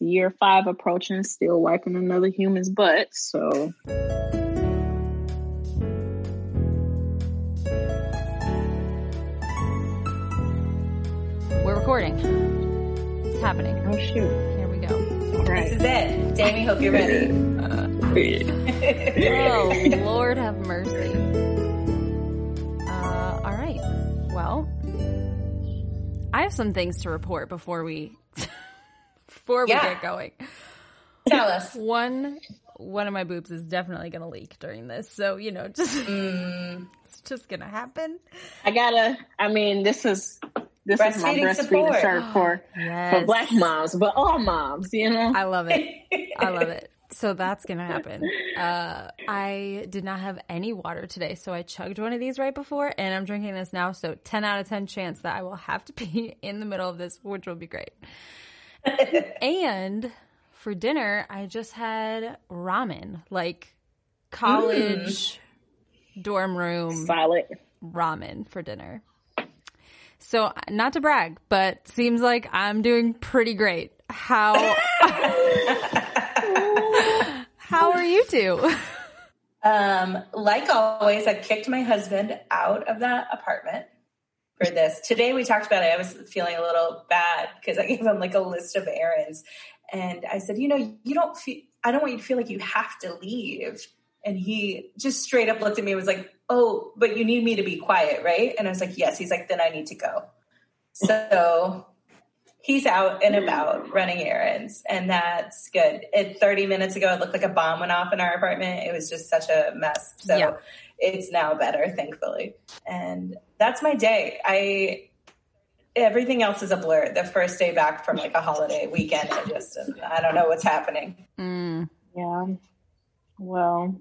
year five approaching, still wiping another human's butt, so... We're recording. It's happening. Oh, shoot. Here we go. All right. This is it. Jamie, hope you're ready. Oh, Lord have mercy. All right. Well, I have some things to report before we before we get going. Tell us. One of my boobs is definitely going to leak during this. So, you know, it's just going to happen. This is my breastfeeding shirt for Black moms, but all moms, you know? I love it. So that's going to happen. I did not have any water today, so I chugged one of these right before, and I'm drinking this now, so 10 out of 10 chance that I will have to pee in the middle of this, which will be great. And for dinner, I just had ramen, like college dorm room ramen for dinner. So not to brag, but seems like I'm doing pretty great. How are you two? Like always, I kicked my husband out of that apartment for this. Today we talked about it. I was feeling a little bad because I gave him like a list of errands. And I said, you know, I don't want you to feel like you have to leave. And he just straight up looked at me and was like, oh, but you need me to be quiet, right? And I was like, yes. He's like, then I need to go. So he's out and about running errands, and that's good. 30 minutes ago, it looked like a bomb went off in our apartment. It was just such a mess. So It's now better, thankfully. And that's my day. Everything else is a blur. The first day back from like a holiday weekend, I don't know what's happening. Yeah. Well...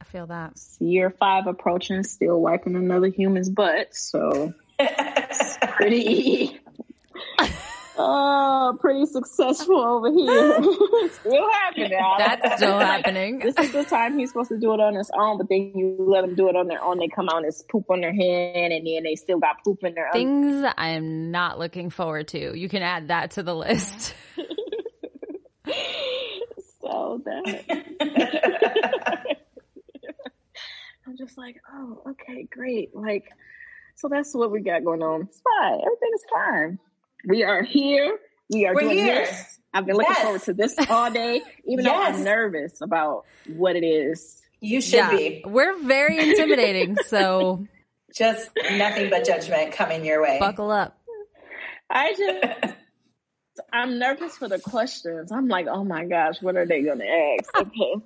I feel that. Year five approaching, still wiping another human's butt, so it's pretty successful over here. It's still happening. That's still happening. This is the time he's supposed to do it on his own, but then you let him do it on their own. They come out and poop on their hand, and then they still got poop in their own. Things I am not looking forward to. You can add that to the list. So that... I'm just like, oh, okay, great. Like, so that's what we got going on. It's fine. Everything is fine. We are here. We're doing here. This. I've been looking forward to this all day, even though I'm nervous about what it is. You should be. We're very intimidating, so. Just nothing but judgment coming your way. Buckle up. I'm nervous for the questions. I'm like, oh my gosh, what are they going to ask? Okay.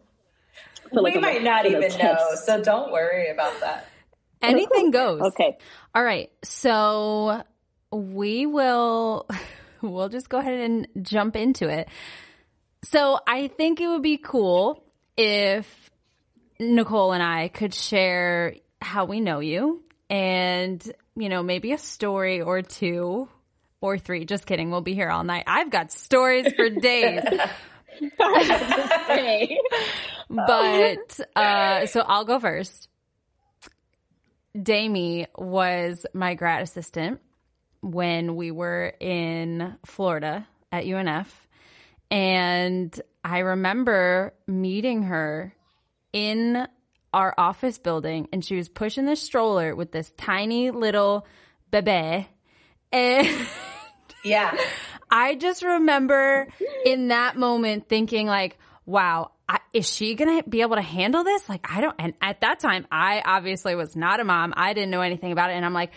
We might not even know, so don't worry about that. Anything goes. Okay. All right. So we'll just go ahead and jump into it. So I think it would be cool if Nicole and I could share how we know you and, you know, maybe a story or two or three. Just kidding. We'll be here all night. I've got stories for days. But so I'll go first. Damie was my grad assistant when we were in Florida at UNF, and I remember meeting her in our office building, and she was pushing this stroller with this tiny little bebe, and I just remember in that moment thinking like, wow, is she going to be able to handle this? Like, I don't. And at that time, I obviously was not a mom. I didn't know anything about it. And I'm like,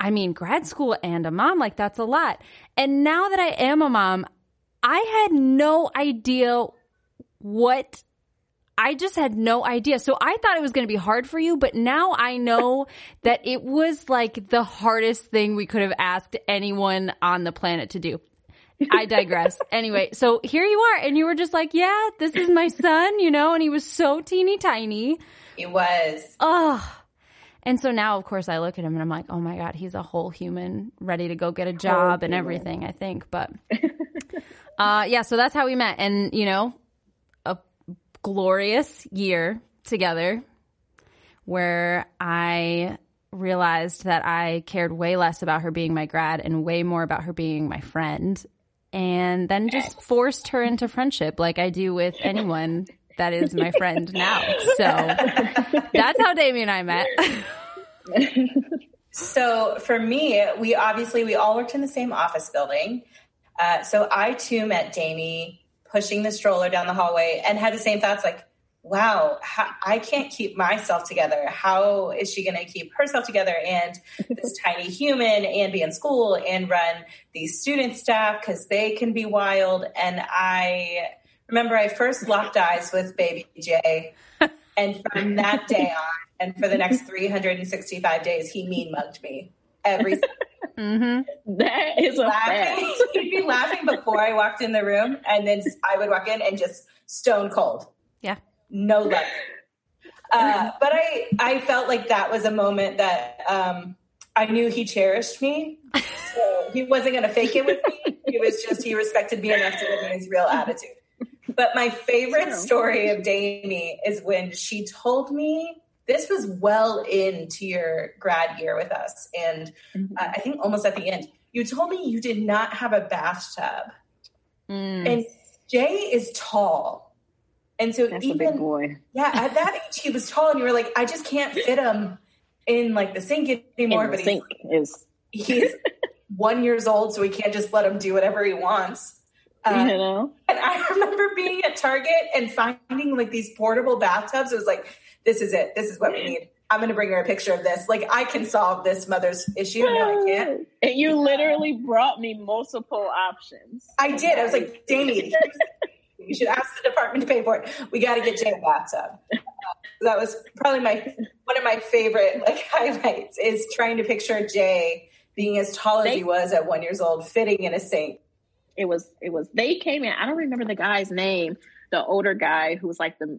I mean, grad school and a mom, like that's a lot. And now that I am a mom, I had no idea I just had no idea. So I thought it was going to be hard for you, but now I know that it was like the hardest thing we could have asked anyone on the planet to do. I digress. Anyway, so here you are, and you were just like, yeah, this is my son, you know, and he was so teeny tiny. He was. Oh. And so now, of course, I look at him, and I'm like, oh, my God, he's a whole human ready to go get a job and everything, I think. But, so that's how we met. And, you know, a glorious year together where I realized that I cared way less about her being my grad and way more about her being my friend. and then just forced her into friendship like I do with anyone that is my friend now. So that's how Damien and I met. So for me, we all worked in the same office building. So I too met Damie pushing the stroller down the hallway and had the same thoughts like, wow, I can't keep myself together. How is she going to keep herself together and this tiny human and be in school and run these student staff because they can be wild. And I remember I first locked eyes with Baby J, and from that day on and for the next 365 days, he mean mugged me every single day. Mm-hmm. That is a fact. He'd be laughing before I walked in the room, and then I would walk in and just stone cold. Yeah. No luck. But I felt like that was a moment that I knew he cherished me. So he wasn't going to fake it with me. It was just he respected me enough to give me his real attitude. But my favorite story of Damie is when she told me, this was well into your grad year with us, and I think almost at the end, you told me you did not have a bathtub. Mm. And Jay is tall. And so that's even a big boy. Yeah, at that age he was tall, and you were like, I just can't fit him in like the sink anymore. But he's 1 year old, so we can't just let him do whatever he wants. You know? And I remember being at Target and finding like these portable bathtubs. It was like, this is it. This is what we need. I'm going to bring her a picture of this. Like, I can solve this mother's issue. No, I can't. And you literally brought me multiple options. I did. I was like, Damie, you should ask the department to pay for it. We got to get Jay a bathtub. That was probably one of my favorite like highlights is trying to picture Jay being as tall as he was at 1 year old, fitting in a sink. It was, they came in. I don't remember the guy's name, the older guy who was like in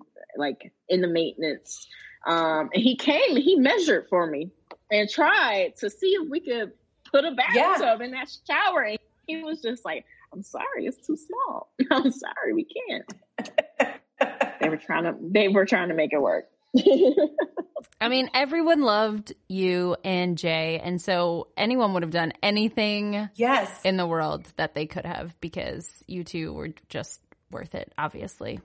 the maintenance. And he came, he measured for me and tried to see if we could put a bathtub in that shower. And he was just like, I'm sorry, it's too small. I'm sorry, we can't. They were trying to make it work. I mean, everyone loved you and Jay, and so anyone would have done anything in the world that they could have because you two were just worth it, obviously.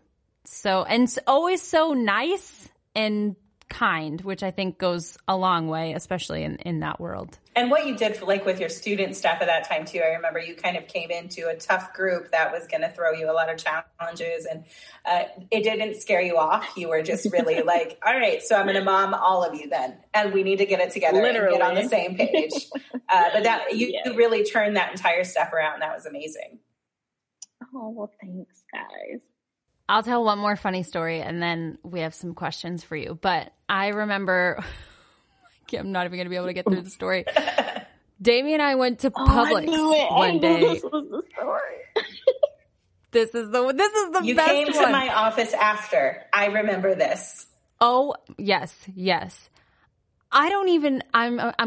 So, and it's always so nice and kind, which I think goes a long way, especially in that world. And what you did like with your student staff at that time too, I remember you kind of came into a tough group that was going to throw you a lot of challenges, and it didn't scare you off. You were just really like, all right, so I'm going to mom all of you then, and we need to get it together and get on the same page. But that you really turned that entire staff around. That was amazing. Oh, well, thanks guys. I'll tell one more funny story and then we have some questions for you. But I remember, I'm not even going to be able to get through the story. Damien and I went to Publix one day. This was the story. This is the best one. You came to my office after. I remember this. Oh, yes. I'm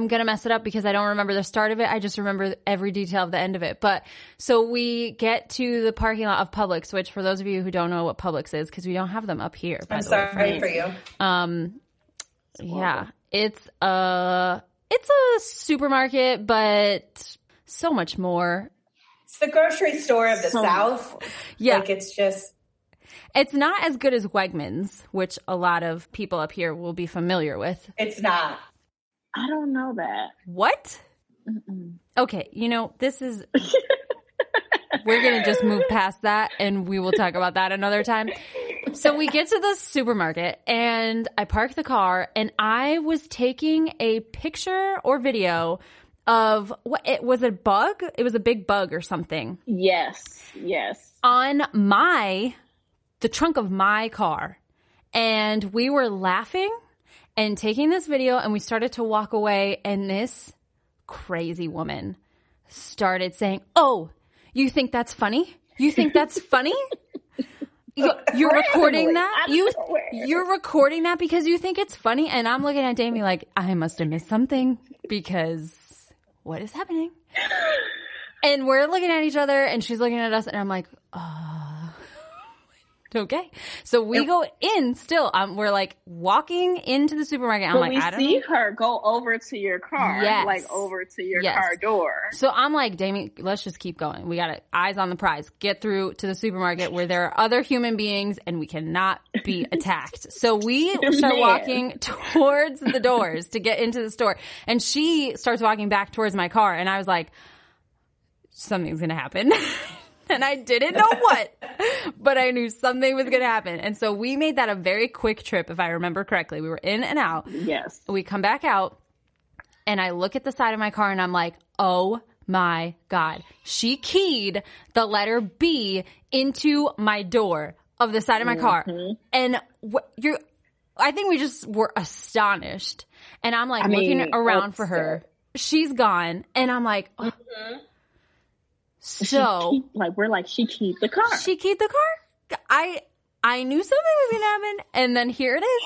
going to mess it up because I don't remember the start of it. I just remember every detail of the end of it. But so we get to the parking lot of Publix, which for those of you who don't know what Publix is, because we don't have them up here. I'm sorry for you. It's a supermarket, but so much more. It's the grocery store of the South. Yeah. Like it's just. It's not as good as Wegmans, which a lot of people up here will be familiar with. It's not. I don't know that. What? Mm-mm. Okay. You know, we're going to just move past that and we will talk about that another time. So we get to the supermarket and I park the car, and I was taking a picture or video of a bug. It was a big bug or something. Yes. On the trunk of my car, and we were laughing and taking this video, and we started to walk away, and this crazy woman started saying, oh, you think that's funny? You think that's funny? You're recording that? You're recording that because you think it's funny? And I'm looking at Damie like, I must have missed something because what is happening? And we're looking at each other, and she's looking at us, and I'm like, oh. Okay. So we go in still. We're like walking into the supermarket. I'm like, I don't know. We see her go over to your car. Yes. Like over to your car door. So I'm like, Damien, let's just keep going. We got to eyes on the prize. Get through to the supermarket where there are other human beings and we cannot be attacked. So we start walking towards the doors to get into the store. And she starts walking back towards my car. And I was like, something's going to happen. And I didn't know what, but I knew something was going to happen. And so we made that a very quick trip, if I remember correctly. We were in and out. Yes. We come back out, and I look at the side of my car, and I'm like, oh, my God. She keyed the letter B into my door of the side of my car. And I think we just were astonished. And I'm like looking around for her. She's gone. And I'm like, oh. So she keyed the car. She keyed the car. I knew something was going to happen, and then here it is.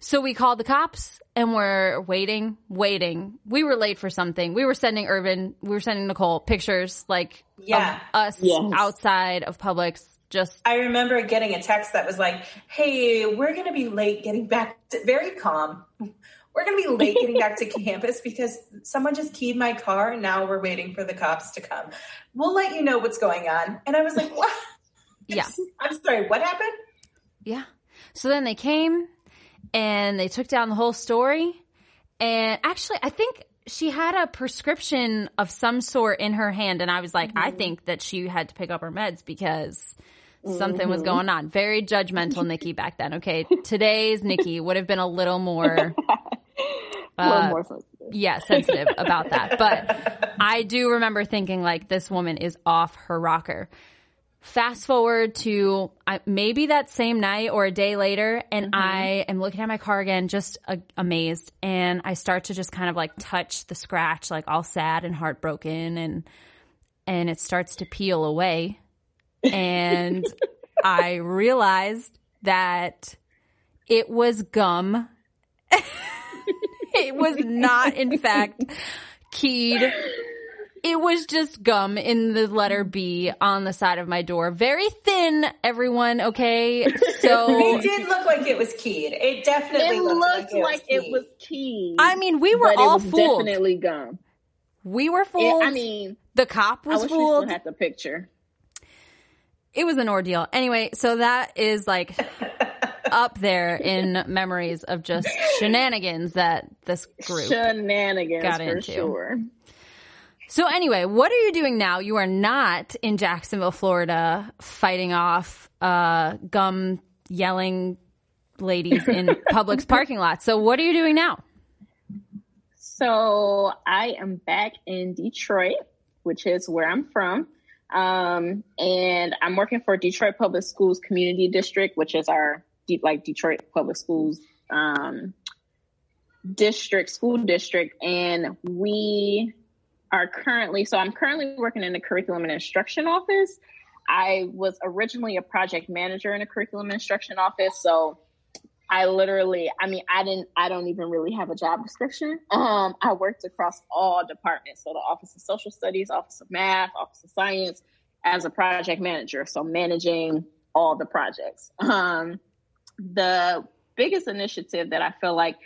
So we called the cops, and we're waiting. We were late for something. We were sending Nicole pictures of us outside of Publix. Just I remember getting a text that was like, "Hey, we're going to be late getting back." Very calm. We're going to be late getting back to campus because someone just keyed my car, and now we're waiting for the cops to come. We'll let you know what's going on. And I was like, what? Yeah. I'm sorry, what happened? Yeah. So then they came, and they took down the whole story. And actually, I think she had a prescription of some sort in her hand, and I was like, I think that she had to pick up her meds because – something was going on. Very judgmental Nikki back then. Okay. Today's Nikki would have been a little more sensitive. Yeah, sensitive about that. But I do remember thinking this woman is off her rocker. Fast forward to maybe that same night or a day later, and I am looking at my car again, just amazed. And I start to just kind of touch the scratch, all sad and heartbroken, and it starts to peel away. And I realized that it was gum. It was not, in fact, keyed. It was just gum in the letter B on the side of my door. Very thin, everyone, okay? So it did look like it was keyed. It definitely looked like it was keyed. I mean, we were all fooled. It was definitely gum. We were fooled. Yeah, I mean, the cop was fooled. I wish we still had the picture. It was an ordeal. Anyway, so that is up there in memories of just shenanigans that this group got into. Sure. So anyway, what are you doing now? You are not in Jacksonville, Florida, fighting off gum yelling ladies in Publix parking lots. So what are you doing now? So I am back in Detroit, which is where I'm from. And I'm working for Detroit Public Schools Community District, which is our Detroit Public Schools school district, and we are I'm currently working in the curriculum and instruction office. I was originally a project manager in a curriculum and instruction office, so I literally, I don't even really have a job description. I worked across all departments. So the Office of Social Studies, Office of Math, Office of Science as a project manager. So managing all the projects. The biggest initiative that I feel like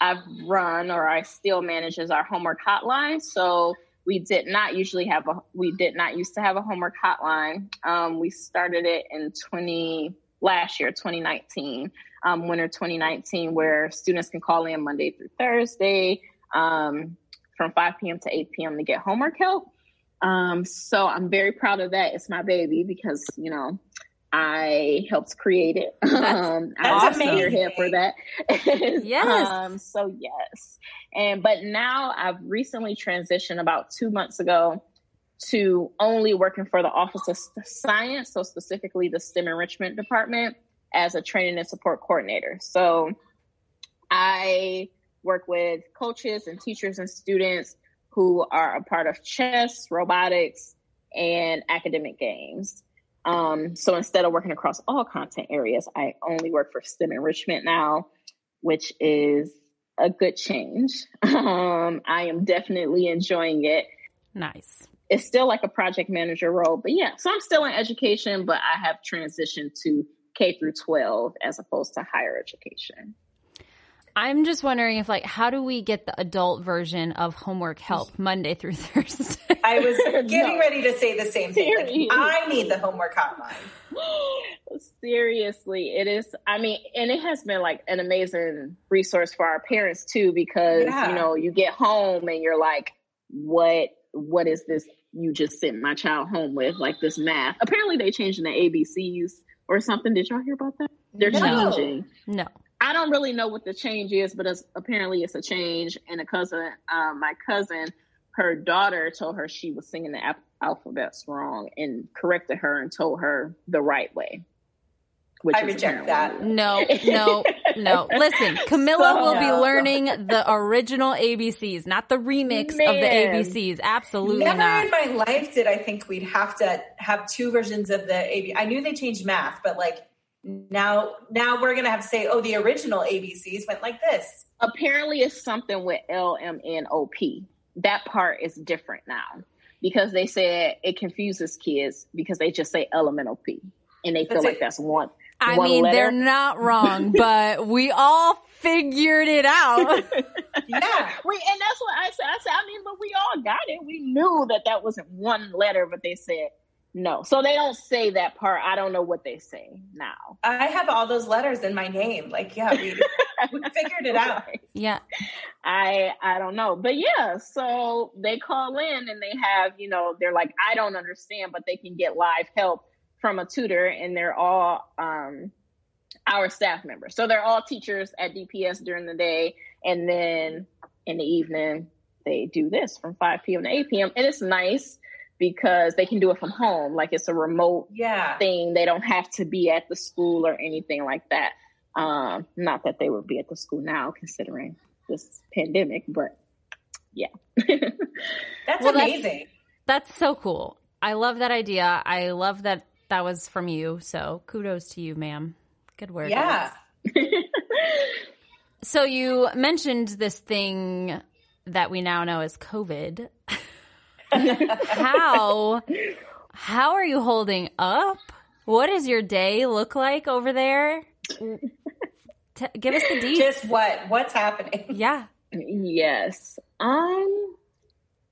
I've run or I still manage is our homework hotline. So we did not used to have a homework hotline. We started it in last year, 2019, winter 2019, where students can call in Monday through Thursday from 5 p.m. to 8 p.m. to get homework help. So I'm very proud of that. It's my baby because, I helped create it. That's amazing. I'm your head for that. Yes. So yes. But now I've recently transitioned about 2 months ago to only working for the Office of Science, so specifically the STEM Enrichment Department, as a training and support coordinator. So I work with coaches and teachers and students who are a part of chess, robotics, and academic games. So instead of working across all content areas, I only work for STEM enrichment now, which is a good change. I am definitely enjoying it. Nice. it's still like a project manager role. But yeah, so I'm still in education, but I have transitioned to K through 12 as opposed to higher education. I'm just wondering if, like, how do we get the adult version of homework help Monday through Thursday? I was getting ready to say the same thing. Like, I need the homework hotline. Seriously, it is. I mean, and it has been like an amazing resource for our parents too, because, you know, you get home and you're like, what is this you just sent my child home with? Like this math. Apparently they changing the ABCs or something. Did y'all hear about that? They're changing. No. I don't really know what the change is, but apparently it's a change. And a cousin, my cousin, her daughter told her she was singing the alphabets wrong and corrected her and told her the right way. Which I reject that. No. Listen, Camilla will be learning the original ABCs, not the remix of the ABCs. Absolutely never not. Never in my life did I think we'd have to have two versions of the ABCs. I knew they changed math, but like, Now we're going to have to say, oh, the original ABCs went like this. Apparently it's something with LMNOP. That part is different now because they said it confuses kids because they just say LMNOP and they feel like that's one. I mean, letter. They're not wrong, but we all figured it out. And that's what I said. I said, I mean, but we all got it. We knew that wasn't one letter, but they said, no. So they don't say that part. I don't know what they say now. I have all those letters in my name. Like, yeah, we figured it out. Yeah. I don't know. But yeah, so they call in and they have, you know, they're like, I don't understand, but they can get live help from a tutor, and they're all our staff members. So they're all teachers at DPS during the day. And then in the evening, they do this from 5 p.m. to 8 p.m. And it's nice, because they can do it from home. Like it's a remote thing. They don't have to be at the school or anything like that. Not that they would be at the school now considering this pandemic, but yeah. Amazing. That's so cool. I love that idea. I love that was from you. So kudos to you, ma'am. Good work. Yeah. So you mentioned this thing that we now know as COVID. How are you holding up? What does your day look like over there? Give us the deets. Just what's happening? Yeah. Yes.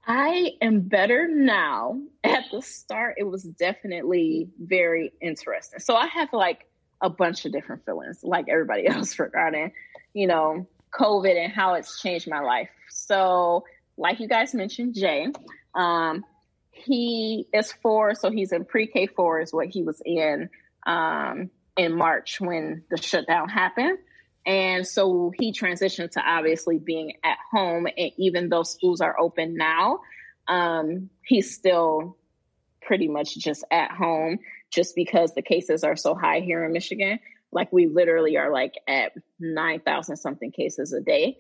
I am better now. At the start, it was definitely very interesting. So I have like a bunch of different feelings, like everybody else, regarding, you know, COVID and how it's changed my life. So like you guys mentioned, Jay, he is 4, so he's in pre-K 4 is what he was in March when the shutdown happened. And so he transitioned to obviously being at home. And even though schools are open now, he's still pretty much just at home just because the cases are so high here in Michigan. Like we literally are like at 9,000 something cases a day.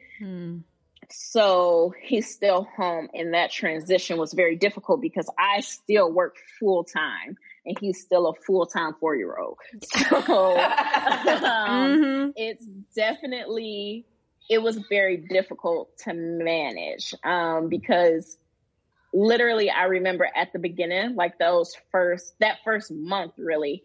So he's still home, and that transition was very difficult because I still work full time and he's still a full time 4-year-old. So it was very difficult to manage because literally I remember at the beginning, like that first month really,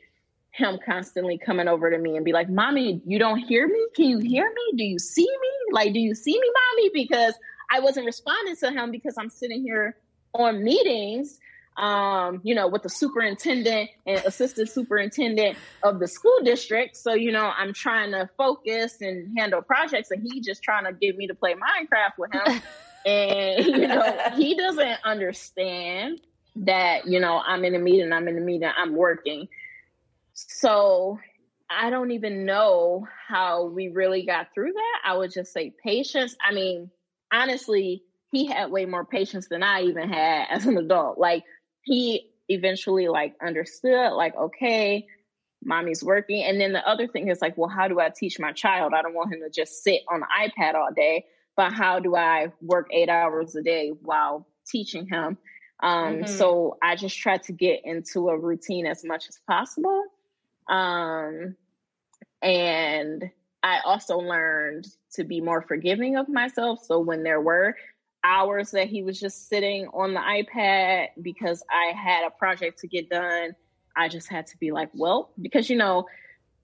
him constantly coming over to me and be like, Mommy, you don't hear me? Can you hear me? Do you see me? Like, do you see me, Mommy? Because I wasn't responding to him because I'm sitting here on meetings, you know, with the superintendent and assistant superintendent of the school district. So, you know, I'm trying to focus and handle projects, and he just trying to get me to play Minecraft with him. And, you know, he doesn't understand that, you know, I'm in a meeting, I'm working. So I don't even know how we really got through that. I would just say patience. I mean, honestly, he had way more patience than I even had as an adult. Like he eventually like understood, like, okay, Mommy's working. And then the other thing is like, well, how do I teach my child? I don't want him to just sit on the iPad all day, but how do I work 8 hours a day while teaching him? So I just tried to get into a routine as much as possible. And I also learned to be more forgiving of myself. So when there were hours that he was just sitting on the iPad because I had a project to get done, I just had to be like, well, because, you know,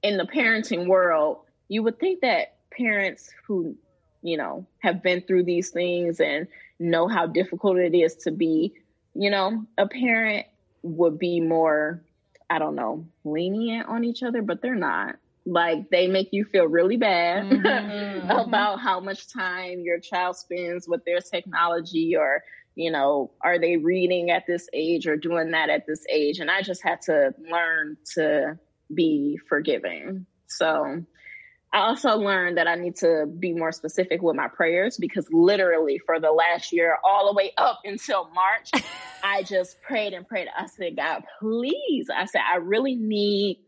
in the parenting world, you would think that parents who, you know, have been through these things and know how difficult it is to be, you know, a parent would be more, I don't know, lenient on each other, but they're not. Like, they make you feel really bad mm-hmm. about how much time your child spends with their technology, or, you know, are they reading at this age or doing that at this age? And I just had to learn to be forgiving. So I also learned that I need to be more specific with my prayers, because literally for the last year, all the way up until March, I just prayed and prayed. I said, God, please. I said, I really need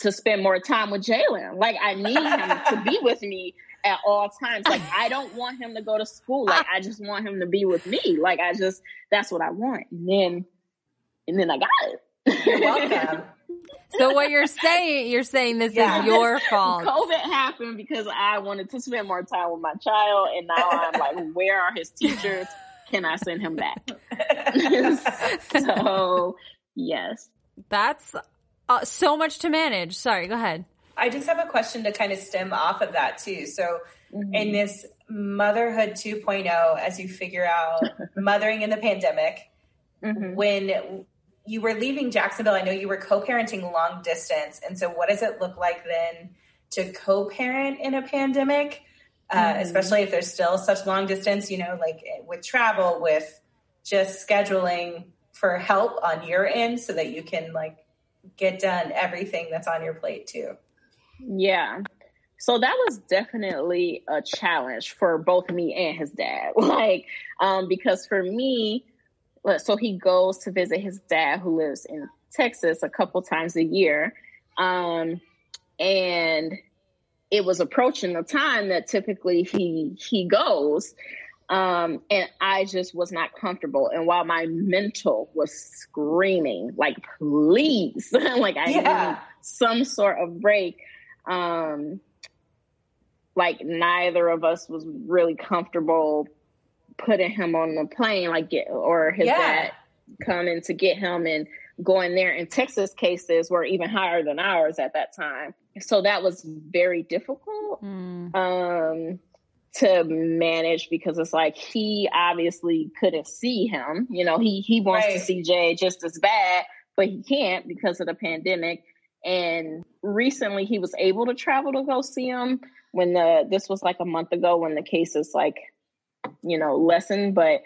to spend more time with Jalen. Like, I need him to be with me at all times. Like, I don't want him to go to school. Like, I just want him to be with me. Like, I just, that's what I want. And then I got it. You're welcome. So what you're saying this is your fault. COVID happened because I wanted to spend more time with my child. And now I'm like, where are his teachers? Can I send him back? So, yes. That's so much to manage. Sorry, go ahead. I just have a question to kind of stem off of that too. So mm-hmm. in this motherhood 2.0, as you figure out mothering in the pandemic, mm-hmm. when you were leaving Jacksonville, I know you were co-parenting long distance. And so what does it look like then to co-parent in a pandemic? Mm-hmm. Especially if there's still such long distance, you know, like with travel, with just scheduling for help on your end so that you can like get done everything that's on your plate too. Yeah. So that was definitely a challenge for both me and his dad. Like, because for me, so he goes to visit his dad who lives in Texas a couple times a year. And it was approaching the time that typically he goes. And I just was not comfortable. And while my mental was screaming, like, please, like I need some sort of break. Like neither of us was really comfortable putting him on the plane, like his dad coming to get him and going there. And Texas cases were even higher than ours at that time. So that was very difficult to manage, because it's like, he obviously couldn't see him. You know, he wants to see Jay just as bad, but he can't because of the pandemic. And recently he was able to travel to go see him when this was like a month ago when the cases like, you know, lessened, but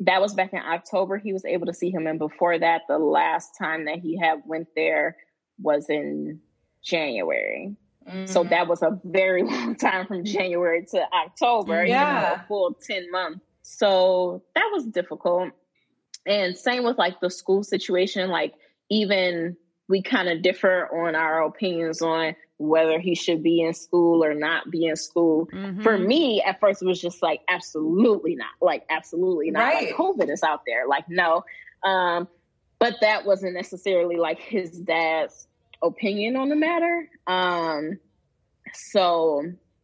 that was back in October. He was able to see him. And before that, the last time that he had went there was in January. Mm-hmm. So that was a very long time from January to October, you know, a full 10 months. So that was difficult. And same with like the school situation, like even we kind of differ on our opinions on whether he should be in school or not be in school. Mm-hmm. For me, at first, it was just like, absolutely not. Like, absolutely not. Right. Like, COVID is out there. Like, no. But that wasn't necessarily like his dad's opinion on the matter. So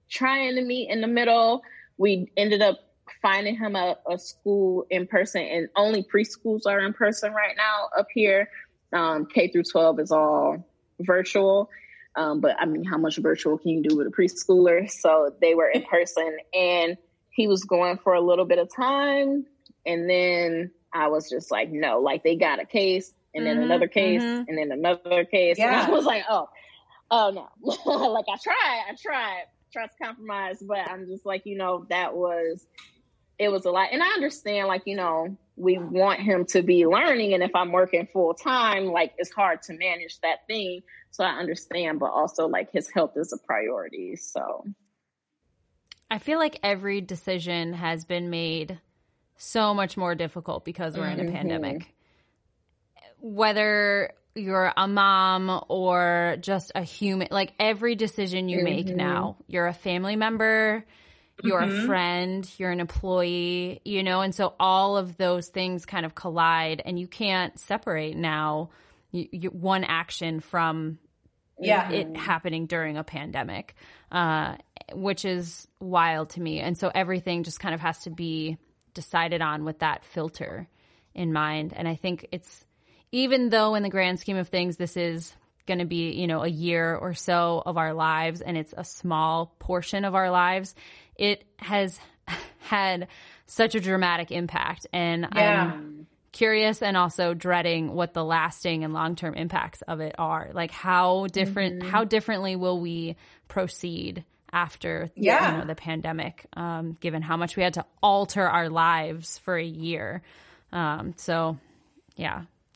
trying to meet in the middle, we ended up finding him a school in person, and only preschools are in person right now up here. K through 12 is all virtual. But I mean, how much virtual can you do with a preschooler? So they were in person, and he was going for a little bit of time. And then I was just like, no, like they got a case and then another case and then another case. Yeah. And I was like, oh no. Like I tried to compromise, but I'm just like, you know, it was a lot. And I understand, like, you know, we want him to be learning. And if I'm working full time, like it's hard to manage that thing. So I understand, but also like his health is a priority. So I feel like every decision has been made so much more difficult because we're in a pandemic. Whether you're a mom or just a human, like every decision you make now, you're a family member, you're a friend, you're an employee, you know, and so all of those things kind of collide, and you can't separate now one action from it happening during a pandemic. which is wild to me. And so everything just kind of has to be decided on with that filter in mind. And I think it's, even though in the grand scheme of things, this is going to be, you know, a year or so of our lives, and it's a small portion of our lives, it has had such a dramatic impact. And I'm curious and also dreading what the lasting and long-term impacts of it are. Like how differently will we proceed after the pandemic, given how much we had to alter our lives for a year.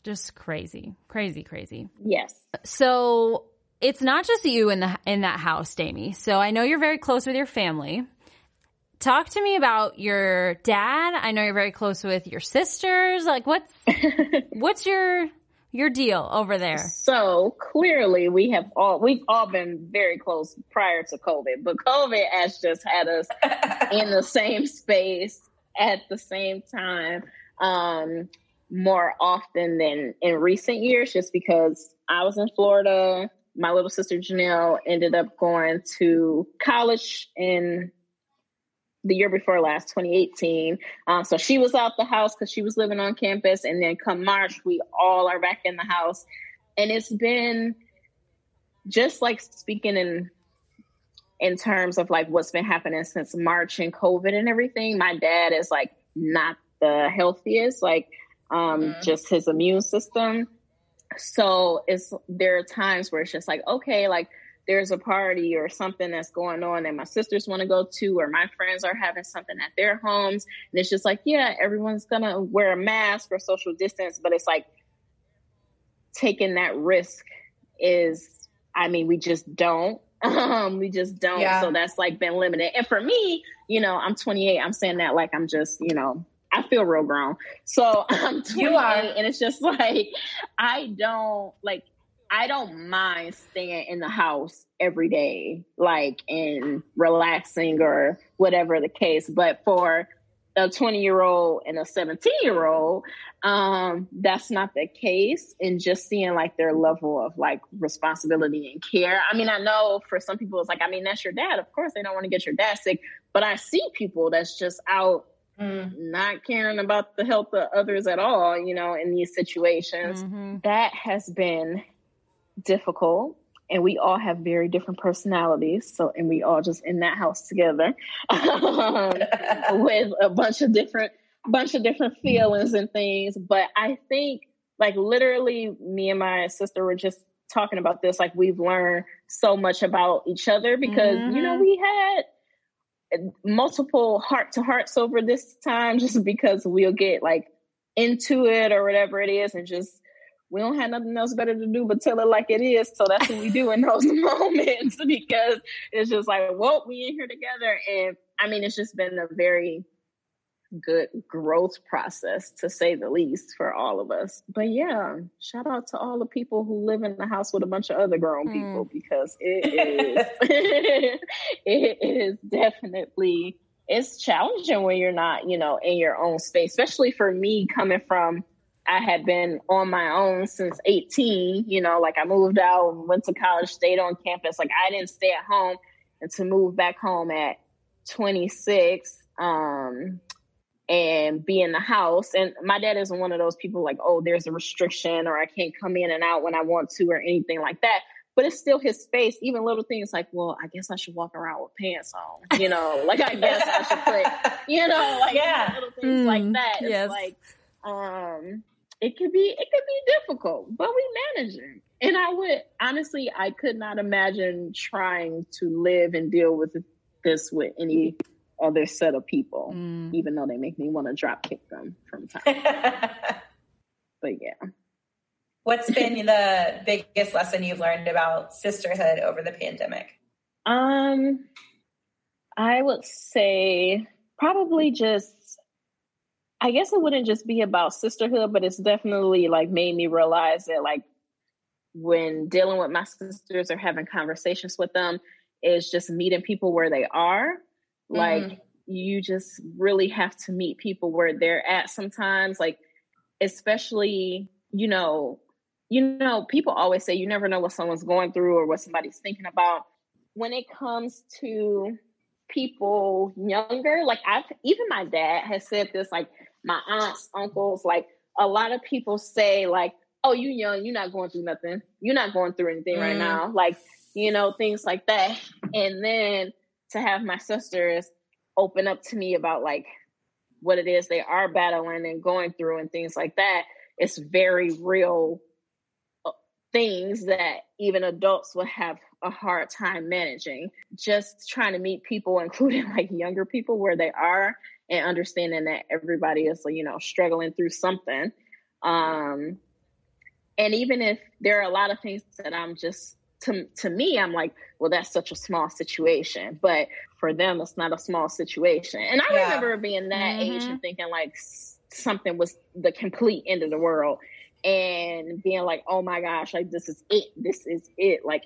Just crazy. Yes. So it's not just you in that house, Dami. So I know you're very close with your family. Talk to me about your dad. I know you're very close with your sisters. Like what's your deal over there? So clearly we've all been very close prior to COVID, but COVID has just had us in the same space at the same time. More often than in recent years, just because I was in Florida. My little sister Janelle ended up going to college in the year before last, 2018. So she was out the house because she was living on campus. And then come March, we all are back in the house. And it's been just like speaking in terms of like what's been happening since March and COVID and everything. My dad is like not the healthiest, like just his immune system. So there are times where it's just like, okay, like there's a party or something that's going on that my sisters want to go to, or my friends are having something at their homes. And it's just like, yeah, everyone's going to wear a mask or social distance, but it's like taking that risk is, I mean, we just don't. So that's like been limited. And for me, you know, I'm 28. I'm saying that like I'm just, you know, I feel real grown. So I'm 28 and it's just like, I don't mind staying in the house every day, like, and relaxing or whatever the case. But for a 20-year-old and a 17-year-old, that's not the case. And just seeing like their level of like responsibility and care. I mean, I know for some people it's like, I mean, that's your dad. Of course they don't want to get your dad sick, but I see people that's just out not caring about the health of others at all, you know, in these situations. Mm-hmm. That has been difficult, and we all have very different personalities. So, and we all just in that house together with a bunch of different feelings and things. But I think like literally me and my sister were just talking about this. Like we've learned so much about each other because, you know, we had multiple heart to hearts over this time just because we'll get like into it or whatever it is, and just we don't have nothing else better to do but tell it like it is. So that's what we do in those moments, because it's just like, well, we in here together. And I mean, it's just been a very good growth process, to say the least, for all of us. But yeah, shout out to all the people who live in the house with a bunch of other grown people, because it is definitely, it's challenging when you're not, you know, in your own space, especially for me coming from, I had been on my own since 18, you know, like I moved out and went to college, stayed on campus. Like I didn't stay at home, and to move back home at 26, and be in the house. And my dad isn't one of those people like, oh, there's a restriction or I can't come in and out when I want to or anything like that. But it's still his space. Even little things like, well, I guess I should walk around with pants on, you know, like I guess I should put, you know, like little things like that. It's like, it could be difficult, but we manage it. And I would, honestly, I could not imagine trying to live and deal with this with any other set of people, even though they make me want to drop kick them from time to time. But yeah. What's been the biggest lesson you've learned about sisterhood over the pandemic? I would say probably just, I guess it wouldn't just be about sisterhood, but it's definitely like made me realize that like when dealing with my sisters or having conversations with them, is just meeting people where they are. Like you just really have to meet people where they're at sometimes, like, especially, you know, people always say, you never know what someone's going through or what somebody's thinking about. when it comes to people younger, like even my dad has said this, like my aunts, uncles, like a lot of people say like, oh, you young, you're not going through nothing. You're not going through anything right now. Like, you know, things like that. And then to have my sisters open up to me about like what it is they are battling and going through and things like that. It's very real things that even adults would have a hard time managing. Just trying to meet people, including like younger people where they are, and understanding that everybody is, you know, struggling through something. And even if there are a lot of things that I'm just, to me, I'm like, well, that's such a small situation. But for them, it's not a small situation. And I remember being that age and thinking like something was the complete end of the world and being like, oh my gosh, like this is it. This is it. Like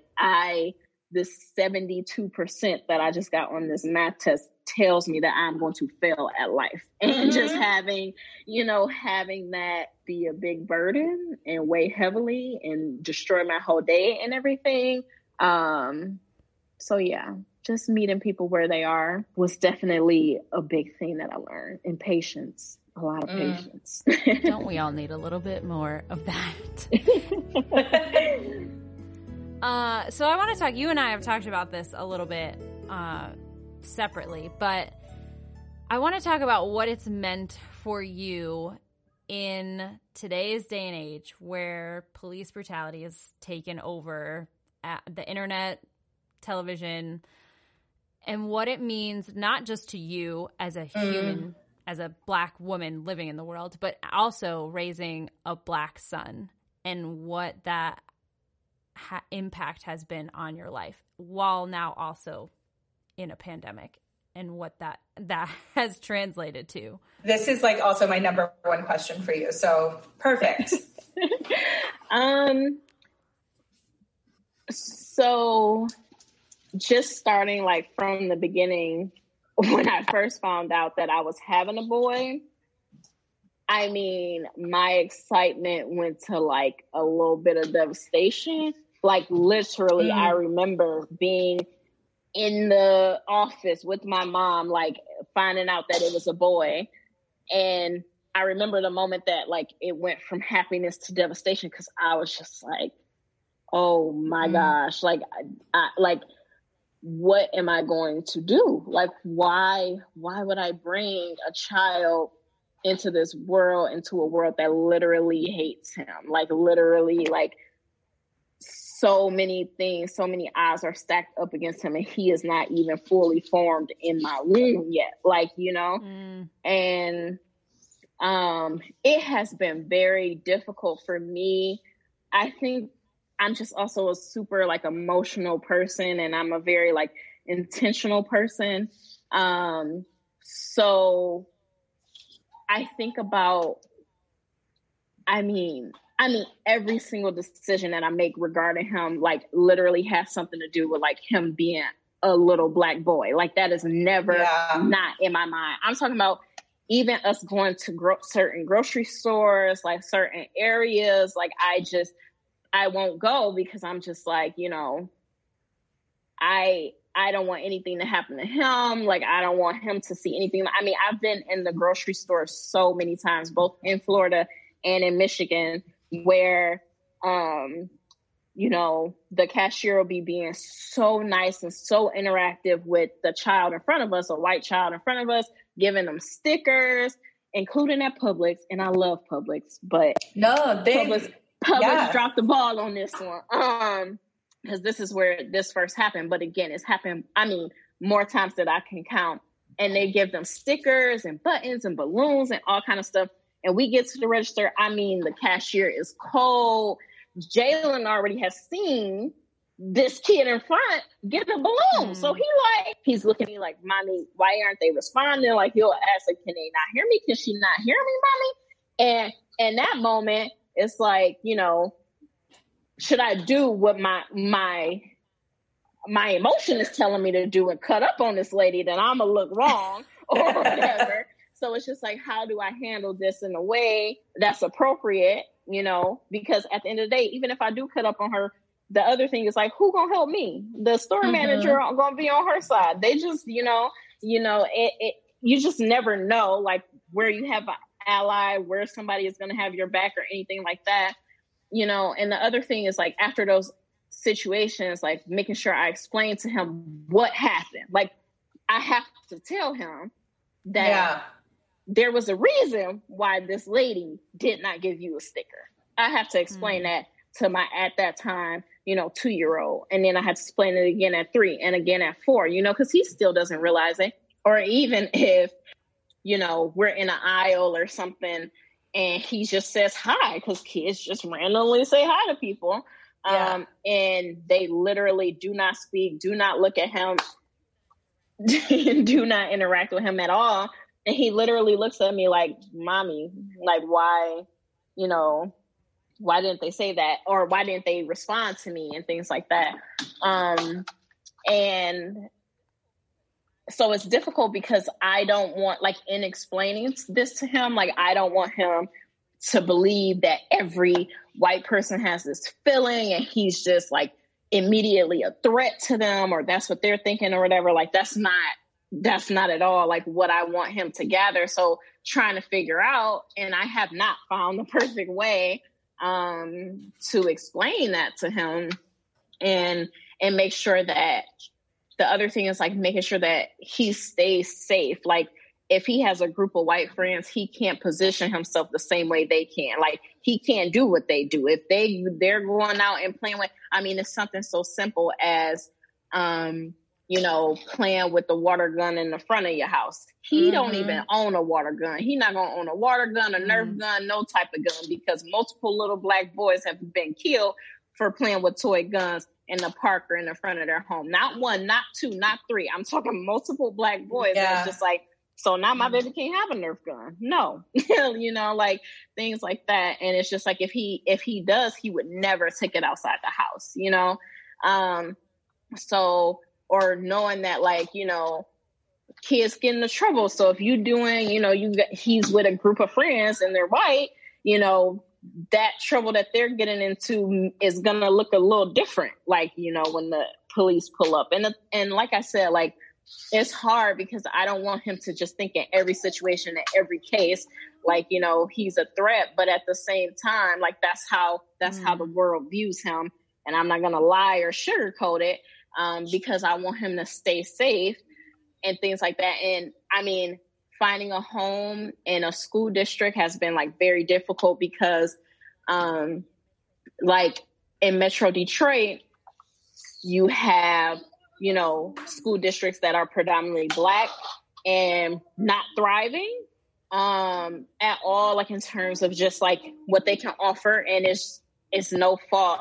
this 72% that I just got on this math test tells me that I'm going to fail at life. And just having, you know, having that be a big burden and weigh heavily and destroy my whole day and everything. So yeah, just meeting people where they are was definitely a big thing that I learned, and patience, a lot of patience. Don't we all need a little bit more of that? So I want to talk, you and I have talked about this a little bit, separately, but I want to talk about what it's meant for you in today's day and age where police brutality has taken over the internet, television, and what it means not just to you as a human, as a Black woman living in the world, but also raising a Black son, and what that impact has been on your life while now also in a pandemic, and what that has translated to. This is like also my number one question for you. So perfect. So just starting like from the beginning, when I first found out that I was having a boy, I mean, my excitement went to like a little bit of devastation. Like literally I remember being in the office with my mom, like finding out that it was a boy. And I remember the moment that like it went from happiness to devastation, because I was just like, oh my gosh, like I like, what am I going to do? Like, why would I bring a child into this world, into a world that literally hates him? Like literally, like so many things, so many eyes are stacked up against him, and he is not even fully formed in my womb yet. Like, you know, and it has been very difficult for me. I think I'm just also a super like emotional person, and I'm a very like intentional person. So I think about, I mean, every single decision that I make regarding him, like literally has something to do with like him being a little Black boy. Like that is never not in my mind. I'm talking about even us going to certain grocery stores, like certain areas. Like I won't go because I'm just like, you know, I don't want anything to happen to him. Like, I don't want him to see anything. I mean, I've been in the grocery store so many times, both in Florida and in Michigan, where, you know, the cashier will be being so nice and so interactive with the child in front of us, a white child in front of us, giving them stickers, including at Publix. And I love Publix, but no, Publix dropped the ball on this one. Because this is where this first happened. But again, it's happened, I mean, more times than I can count. And they give them stickers and buttons and balloons and all kind of stuff. And we get to the register. I mean, the cashier is cold. Jalen already has seen this kid in front get a balloon. So he's looking at me like, mommy, why aren't they responding? Like, he'll ask, like, can they not hear me? Can she not hear me, mommy? And in that moment, it's like, you know, should I do what my emotion is telling me to do and cut up on this lady, then I'm going to look wrong or whatever. So it's just like, how do I handle this in a way that's appropriate, you know, because at the end of the day, even if I do cut up on her, the other thing is like, who gonna help me? The store manager gonna be on her side. They just, you just never know, like, where you have an ally, where somebody is gonna have your back or anything like that, you know. And the other thing is, like, after those situations, like, making sure I explain to him what happened. Like, I have to tell him that there was a reason why this lady did not give you a sticker. I have to explain that to my, at that time, 2-year-old. And then I have to explain it again at 3 and again at 4, because he still doesn't realize it. Or even if, we're in an aisle or something and he just says hi, because kids just randomly say hi to people. Yeah. And they literally do not speak, do not look at him, do not interact with him at all. And he literally looks at me like, mommy, like, why, why didn't they say that? Or why didn't they respond to me and things like that? And so it's difficult because I don't want, like, in explaining this to him, like, I don't want him to believe that every white person has this feeling and he's just, like, immediately a threat to them, or that's what they're thinking or whatever. Like, that's not at all, like, what I want him to gather. So trying to figure out, and I have not found the perfect way to explain that to him, and make sure that the other thing is, like, making sure that he stays safe. Like, if he has a group of white friends, he can't position himself the same way they can. Like, he can't do what they do. If they're going out and playing with, it's something so simple as, playing with the water gun in the front of your house. He don't even own a water gun. He not going to own a water gun, a Nerf gun, no type of gun, because multiple little black boys have been killed for playing with toy guns in the park or in the front of their home. Not 1, not 2, not 3. I'm talking multiple black boys. Yeah. And it's just like, so now my baby can't have a Nerf gun. No, like, things like that. And it's just like, if he does, he would never take it outside the house, Or knowing that, like, kids get into trouble. So if you're doing, he's with a group of friends and they're white, that trouble that they're getting into is going to look a little different. Like, when the police pull up, and like I said, like, it's hard because I don't want him to just think in every situation, in every case, like, he's a threat. But at the same time, like, that's how the world views him. And I'm not going to lie or sugarcoat it. Because I want him to stay safe and things like that. And finding a home in a school district has been, like, very difficult because, like, in Metro Detroit, you have, school districts that are predominantly black and not thriving at all, like, in terms of just, like, what they can offer. And it's no fault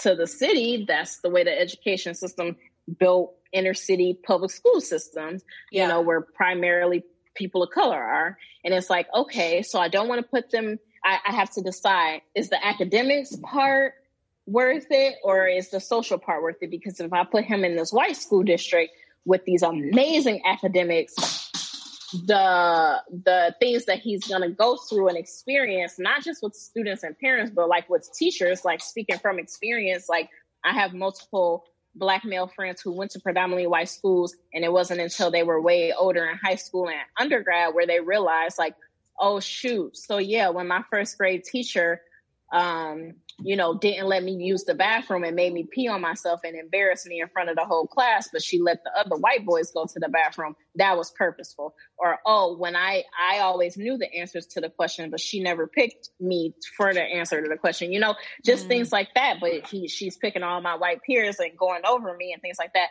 to the city. That's the way the education system built inner city public school systems, where primarily people of color are. And it's like, okay, so I don't want to put them, I have to decide, is the academics part worth it or is the social part worth it? Because if I put him in this white school district with these amazing academics, the things that he's going to go through and experience, not just with students and parents, but, like, with teachers, like, speaking from experience, like, I have multiple black male friends who went to predominantly white schools, and it wasn't until they were way older in high school and undergrad where they realized, like, oh, shoot. So, yeah, when my first grade teacher, didn't let me use the bathroom and made me pee on myself and embarrassed me in front of the whole class, but she let the other white boys go to the bathroom. That was purposeful. Or, oh, when I always knew the answers to the question, but she never picked me for the answer to the question, just things like that. But she's picking all my white peers and going over me and things like that.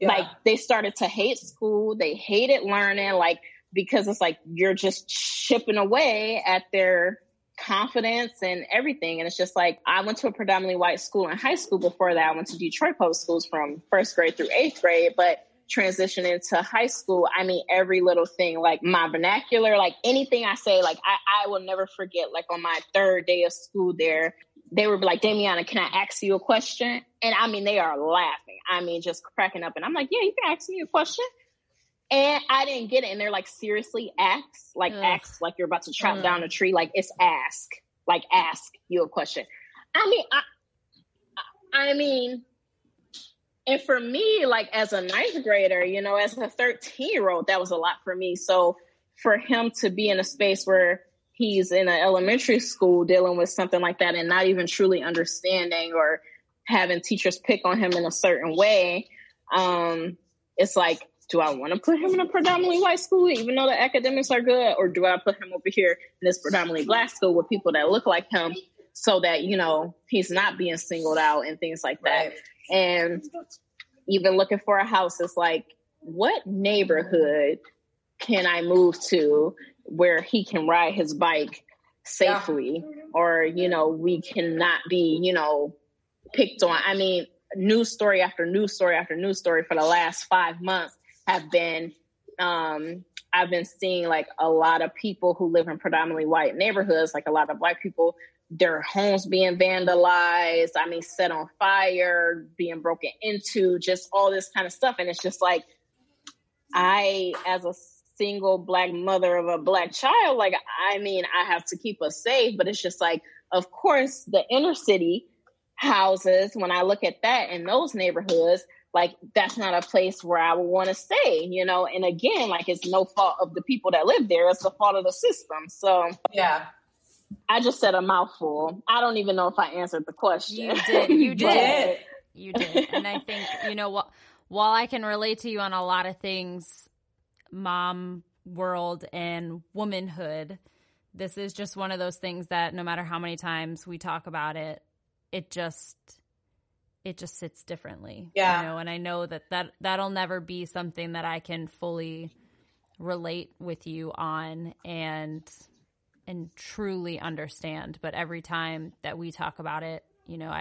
Yeah. Like, they started to hate school. They hated learning, like, because it's like, you're just chipping away at their confidence and everything. And it's just like, I went to a predominantly white school in high school. Before that, I went to Detroit Public Schools from 1st grade through 8th grade, but transitioning to high school, every little thing, like my vernacular, like anything I say, like I will never forget, like on my 3rd day of school there, they were like, Damiana, can I ask you a question? And they are laughing, just cracking up. And I'm like, yeah, you can ask me a question. And I didn't get it. And they're like, seriously, ask? Like, ask like you're about to chop down a tree. Like, it's ask. Like, ask you a question. I mean, I I mean, and for me, like as a ninth grader, you know, as a 13-year-old, that was a lot for me. So for him to be in a space where he's in an elementary school dealing with something like that and not even truly understanding or having teachers pick on him in a certain way, it's like, do I want to put him in a predominantly white school, even though the academics are good? Or do I put him over here in this predominantly black school with people that look like him so that, you know, he's not being singled out and things like that? Right. And even looking for a house, it's like, what neighborhood can I move to where he can ride his bike safely? Yeah. Or, you know, we cannot be, you know, picked on. I mean, news story after news story after news story for the last 5 months have been, I've been seeing like a lot of people who live in predominantly white neighborhoods, like a lot of black people, their homes being vandalized, I mean, set on fire, being broken into, just all this kind of stuff. And it's just like, I, as a single black mother of a black child, like, I mean, I have to keep us safe, but it's just like, of course, the inner city houses, when I look at that in those neighborhoods, like, that's not a place where I would want to stay, you know? And again, like, it's no fault of the people that live there. It's the fault of the system. So yeah, I just said a mouthful. I don't even know if I answered the question. You did. You did. You did. And I think, you know, while I can relate to you on a lot of things, mom world and womanhood, this is just one of those things that no matter how many times we talk about it, it just sits differently. Yeah. You know, and I know that'll never be something that I can fully relate with you on and truly understand. But every time that we talk about it, you know,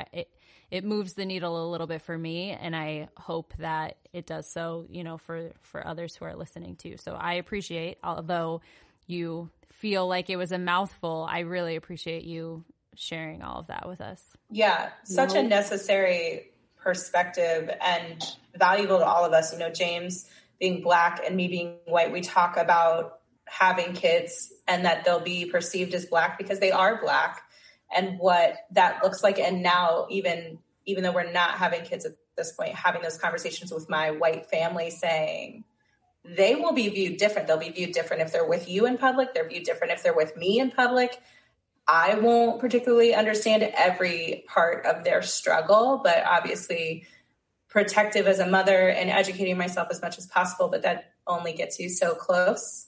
it moves the needle a little bit for me, and I hope that it does so, you know, for others who are listening too. So I appreciate, although you feel like it was a mouthful, I really appreciate you sharing all of that with us. Yeah, such a necessary perspective and valuable to all of us. You know, James being black and me being white, we talk about having kids and that they'll be perceived as black because they are black and what that looks like. And now even though we're not having kids at this point, having those conversations with my white family saying they will be viewed different. They'll be viewed different if they're with you in public. They're viewed different if they're with me in public. I won't particularly understand every part of their struggle, but obviously protective as a mother and educating myself as much as possible, but that only gets you so close.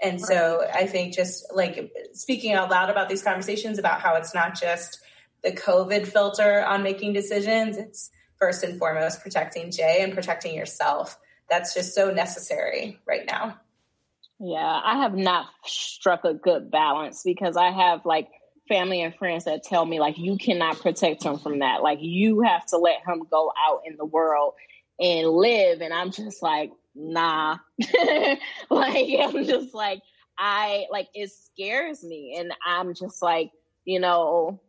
And so I think just like speaking out loud about these conversations about how it's not just the COVID filter on making decisions, it's first and foremost protecting Jay and protecting yourself. That's just so necessary right now. Yeah, I have not struck a good balance because I have like family and friends that tell me like you cannot protect him from that. Like you have to let him go out in the world and live. And I'm just like, nah. Like I'm just like, I like it scares me, and I'm just like, you know,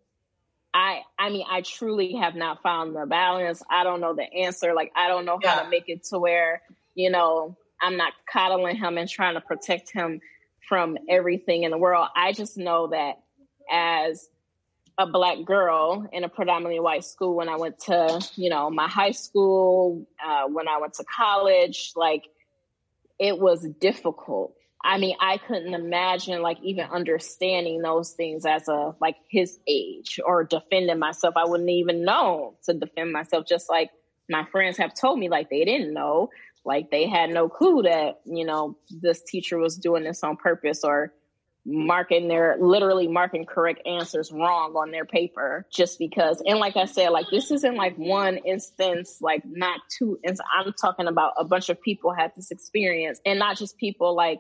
I mean, I truly have not found the balance. I don't know the answer. Like I don't know how to make it to where, you know, I'm not coddling him and trying to protect him from everything in the world. I just know that as a black girl in a predominantly white school, when I went to, you know, my high school, when I went to college, like it was difficult. I mean, I couldn't imagine like even understanding those things as a, like his age or defending myself. I wouldn't even know to defend myself. Just like my friends have told me, like they didn't know, like they had no clue that, you know, this teacher was doing this on purpose or literally marking correct answers wrong on their paper just because. And like I said, like this isn't like one instance, like not two. And I'm talking about a bunch of people had this experience, and not just people like,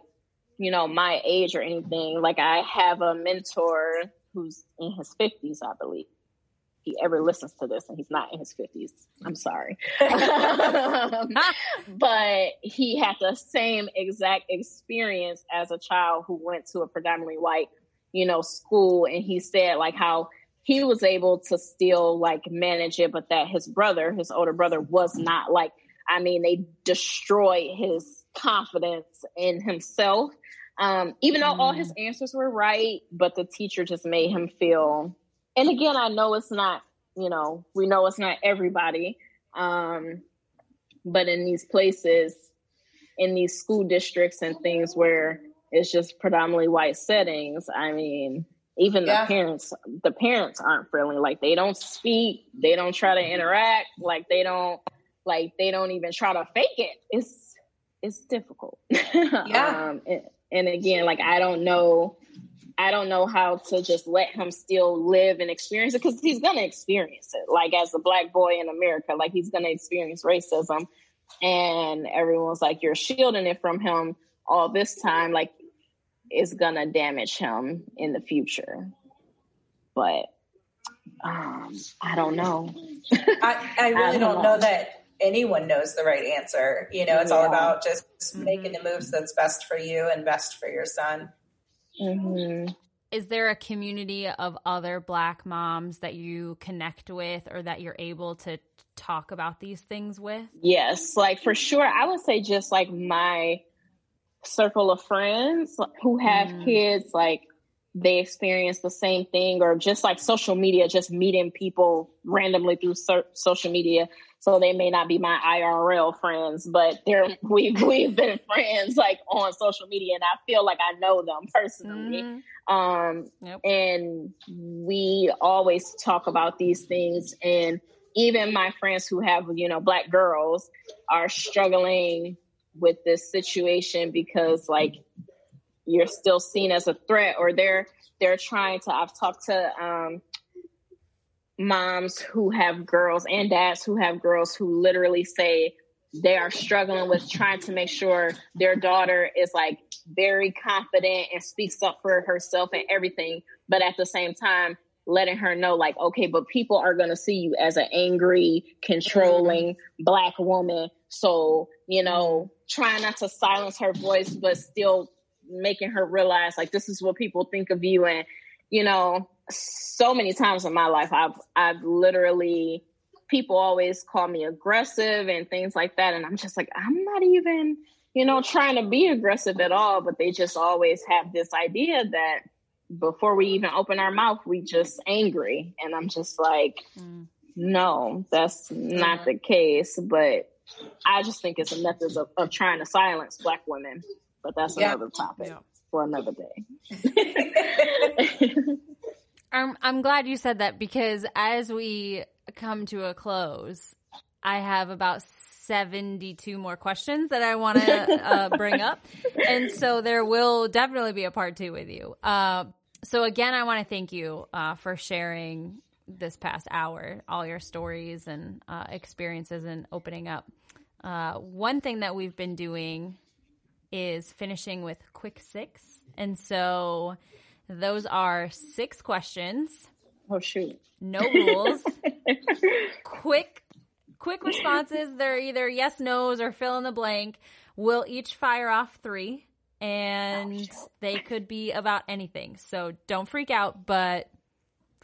you know, my age or anything. Like I have a mentor who's in his 50s, I believe. He ever listens to this and he's not in his 50s. I'm sorry. But he had the same exact experience as a child who went to a predominantly white, you know, school. And he said like how he was able to still like manage it, but that his older brother was not. Like, I mean, they destroyed his confidence in himself. Even though all his answers were right, but the teacher just made him feel. And again, I know it's not you know, we know it's not everybody, but in these places, in these school districts and things where it's just predominantly white settings, I mean, even the parents aren't friendly. Like, they don't speak, they don't try to interact, like they don't even try to fake it. It's difficult. Yeah. And again, like, I don't know how to just let him still live and experience it, because he's going to experience it. Like, as a black boy in America, like, he's going to experience racism, and everyone's like, you're shielding it from him all this time. Like, it's going to damage him in the future. But I don't know. I really I don't know that anyone knows the right answer. You know, it's all about just making the moves that's best for you and best for your son. Mm-hmm. Is there a community of other Black moms that you connect with or that you're able to talk about these things with? Yes, like, for sure. I would say just like my circle of friends who have kids, like, they experience the same thing, or just like social media, just meeting people randomly through social media. So they may not be my IRL friends, but we've been friends, like, on social media, and I feel like I know them personally. Mm-hmm. And we always talk about these things. And even my friends who have, you know, Black girls are struggling with this situation, because, like, you're still seen as a threat, or they're trying to. I've talked to moms who have girls and dads who have girls who literally say they are struggling with trying to make sure their daughter is, like, very confident and speaks up for herself and everything, but at the same time letting her know, like, okay, but people are going to see you as an angry, controlling Black woman. So, you know, trying not to silence her voice, but still making her realize, like, this is what people think of you. And, you know, so many times in my life, I've literally, people always call me aggressive and things like that. And I'm just like, I'm not even, you know, trying to be aggressive at all. But they just always have this idea that before we even open our mouth, we just angry. And I'm just like, no, that's not the case. But I just think it's a method of trying to silence Black women. But that's another topic for another day. I'm glad you said that, because as we come to a close, I have about 72 more questions that I want to bring up. And so there will definitely be a part two with you. So again, I want to thank you for sharing this past hour, all your stories and experiences, and opening up. One thing that we've been doing is finishing with quick six. And so those are six questions. Oh, shoot. No rules. Quick responses. They're either yes, no's, or fill in the blank. We'll each fire off three, and they could be about anything. So don't freak out, but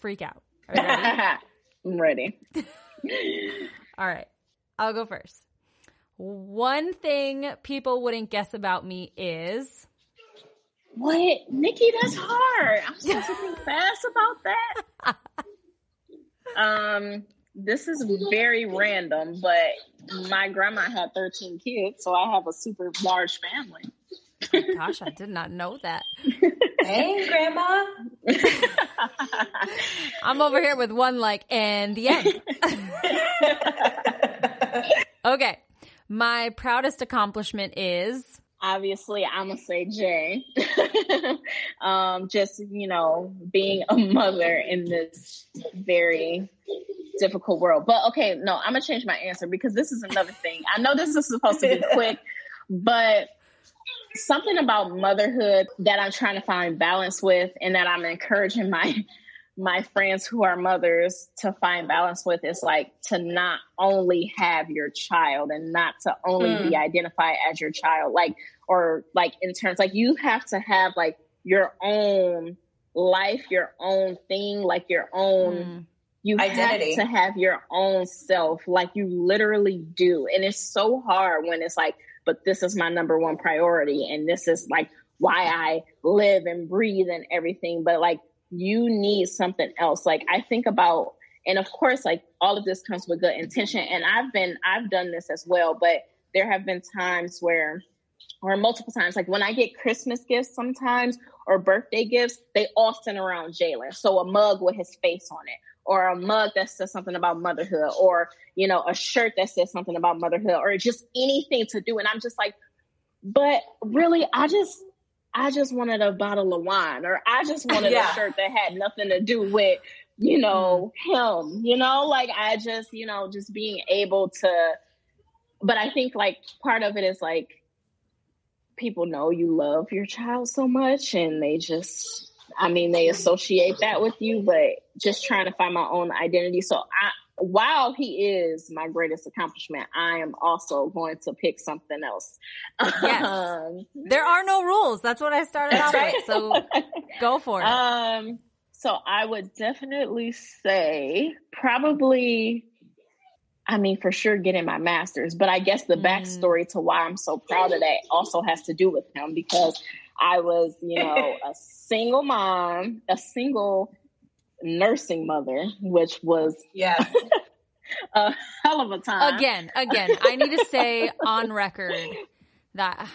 freak out. Are you ready? I'm ready. All right. I'll go first. One thing people wouldn't guess about me is... What? Nikki, that's hard. I'm supposed to think fast about that. This is very random, but my grandma had 13 kids, so I have a super large family. Oh, gosh, I did not know that. Hey, Grandma. I'm over here with one, like, and the end. Okay. My proudest accomplishment is? Obviously, I'm going to say Jay. Just, you know, being a mother in this very difficult world. But okay, no, I'm going to change my answer, because this is another thing. I know this is supposed to be quick, but something about motherhood that I'm trying to find balance with, and that I'm encouraging my friends who are mothers to find balance with, is like to not only have your child and not to only be identified as your child, like, or like in terms, like, you have to have like your own life, your own thing, like your own, you identity. Have to have your own self. Like, you literally do. And it's so hard when it's like, but this is my number one priority, and this is like why I live and breathe and everything. But like, you need something else. Like, I think about And of course, like, all of this comes with good intention. And I've done this as well, but there have been times where, or multiple times, like when I get Christmas gifts sometimes or birthday gifts, they all send around Jalen. So a mug with his face on it, or a mug that says something about motherhood, or, you know, a shirt that says something about motherhood, or just anything to do. And I'm just like, but really, I just wanted a bottle of wine, or I just wanted a shirt that had nothing to do with, you know, him, you know, like I just, you know, just being able to, but I think like part of it is like, people know you love your child so much and they just, I mean, they associate that with you, but just trying to find my own identity. So while he is my greatest accomplishment, I am also going to pick something else. Yes. There are no rules. That's what I started out with. So go for it. So I would definitely say probably, I mean, for sure getting my master's, but I guess the backstory to why I'm so proud of that also has to do with him, because I was, you know, a single mom, a single nursing mother, which was a hell of a time. Again, I need to say on record that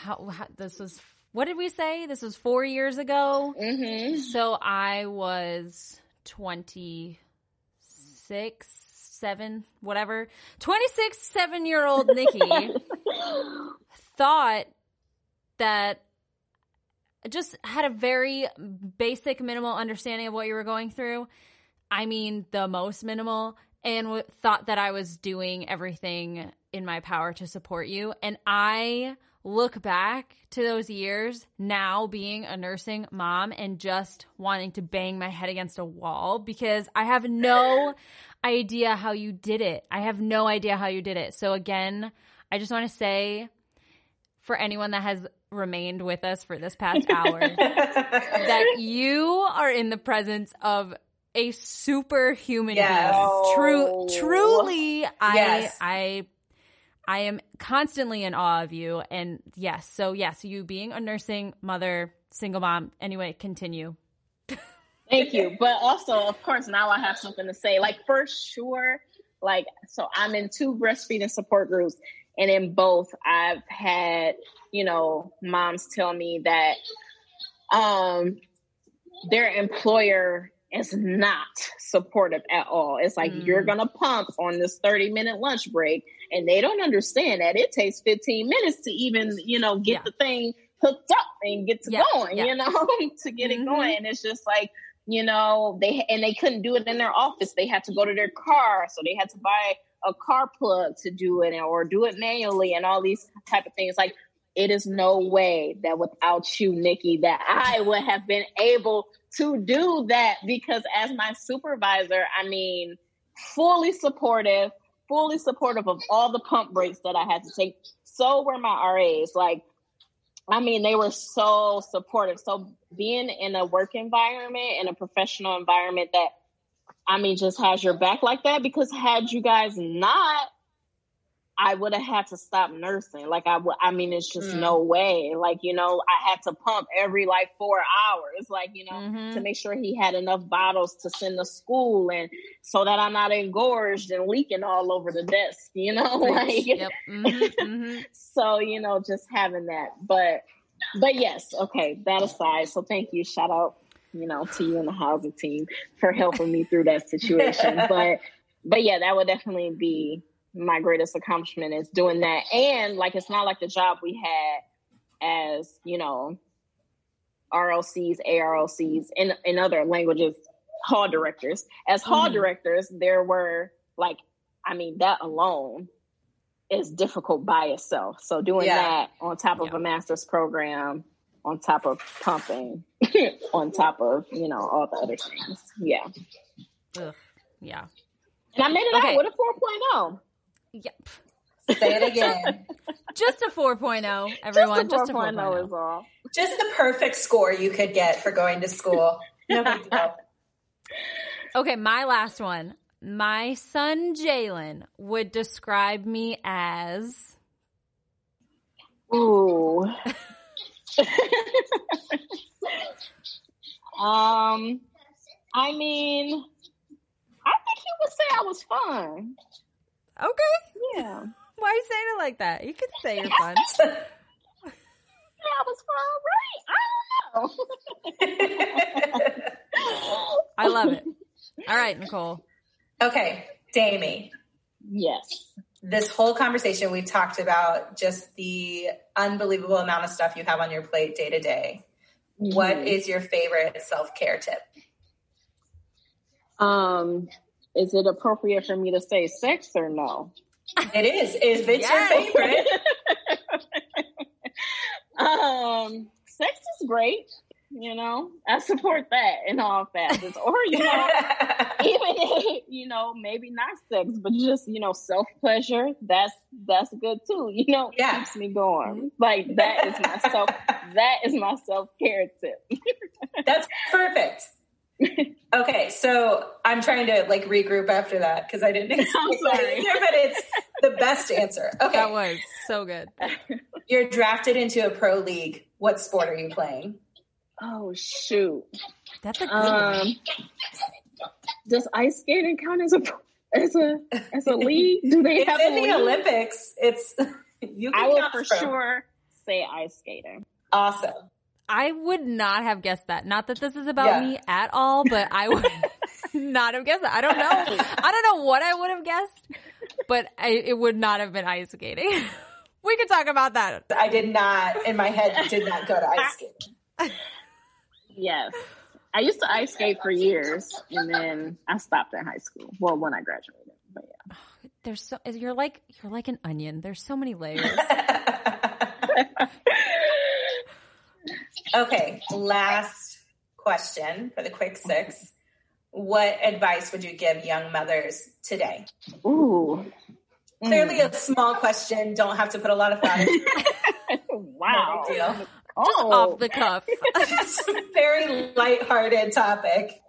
this was, what did we say? This was 4 years ago. Mm-hmm. So I was 26, 7-year-old Nikki thought that, just had a very basic minimal understanding of what you were going through. I mean, the most minimal, and thought that I was doing everything in my power to support you. And I look back to those years now being a nursing mom and just wanting to bang my head against a wall, because I have no idea how you did it. So again, I just want to say for anyone that has remained with us for this past hour that you are in the presence of a superhuman being. Truly, I am constantly in awe of you. And yes, you being a nursing mother, single mom. Anyway, continue. Thank you. But also, of course, now I have something to say. Like, for sure, like, so I'm in two breastfeeding support groups, and in both, I've had, you know, moms tell me that their employer is not supportive at all. It's like, you're going to pump on this 30-minute lunch break, and they don't understand that it takes 15 minutes to even, you know, get the thing hooked up and get to going, you know, to get it going. And it's just like, you know, they couldn't do it in their office. They had to go to their car. So they had to buy a car plug to do it, or do it manually, and all these type of things. Like, it is no way that without you, Nikki, that I would have been able to do that, because as my supervisor, I mean, fully supportive of all the pump breaks that I had to take. So were my RAs. Like, I mean, they were so supportive. So being in a work environment, in a professional environment that, I mean, just has your back like that, because had you guys not, I would have had to stop nursing. Like, I mean, it's just no way. Like, you know, I had to pump every, like, 4 hours, like, you know, to make sure he had enough bottles to send to school, and so that I'm not engorged and leaking all over the desk, you know? Like, so, you know, just having that. But yes, okay, that aside. So thank you. Shout out, you know, to you and the housing team for helping me through that situation. But yeah, that would definitely be my greatest accomplishment, is doing that. And like, it's not like the job we had as, you know, RLCs, ARLCs, and in other languages, hall directors. As hall directors, there were, like, I mean, that alone is difficult by itself. So doing that on top of a master's program, on top of pumping, on top of, you know, all the other things. And I made it out with a 4.0. Yep. Say it again. Just a 4.0, everyone. Just a 4.0 is all. Just the perfect score you could get for going to school. No big deal. Okay, my last one. My son Jalen would describe me as... Ooh. I mean... I think he would say I was fun. Okay. Yeah. Why are you saying it like that? You could say you're fun. I was fun, right? I don't know. I love it. All right, Nicole. Okay, Damie. Yes. This whole conversation, we talked about just the unbelievable amount of stuff you have on your plate day to day. What is your favorite self-care tip? Is it appropriate for me to say sex or no? It is. Is it your favorite? Sex is great. You know, I support that in all facets. Or, you know, even, you know, maybe not sex, but just, you know, self-pleasure. That's good too. You know, it keeps me going. Like that is my self-care tip. That's perfect. Okay. So I'm trying to like regroup after that. Cause I didn't expect it either, but it's the best answer. Okay. That was so good. You're drafted into a pro league. What sport are you playing? Oh, shoot. That's a good one. Does ice skating count as a league? Do they have in the Olympics? It's you can I would for from. Sure say ice skating. Awesome. I would not have guessed that. Not that this is about me at all, but I would not have guessed that. I don't know. I don't know what I would have guessed, but it would not have been ice skating. We could talk about that. I did not, in my head, did not go to ice skating. Yes. I used to ice skate for years, and then I stopped in high school. Well, when I graduated, but yeah. There's so you're like an onion. There's so many layers. Okay, last question for the quick six. What advice would you give young mothers today? Ooh. Clearly a small question. Don't have to put a lot of thought into it. Wow. No deal. Just off the cuff. Just a very lighthearted topic.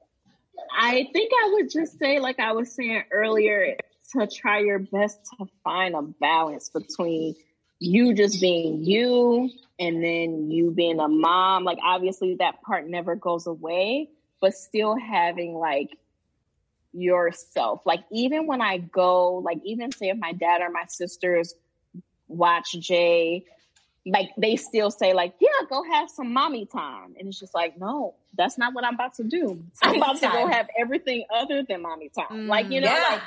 I think I would just say, like I was saying earlier, to try your best to find a balance between you just being you and then you being a mom. Like, obviously, that part never goes away, but still having, like, yourself. Like, even when I go, like, even say if my dad or my sisters watch Jay, like, they still say, like, yeah, go have some mommy time. And it's just like, no, that's not what I'm about to do. I'm about to go have everything other than mommy time. Like, you know, like,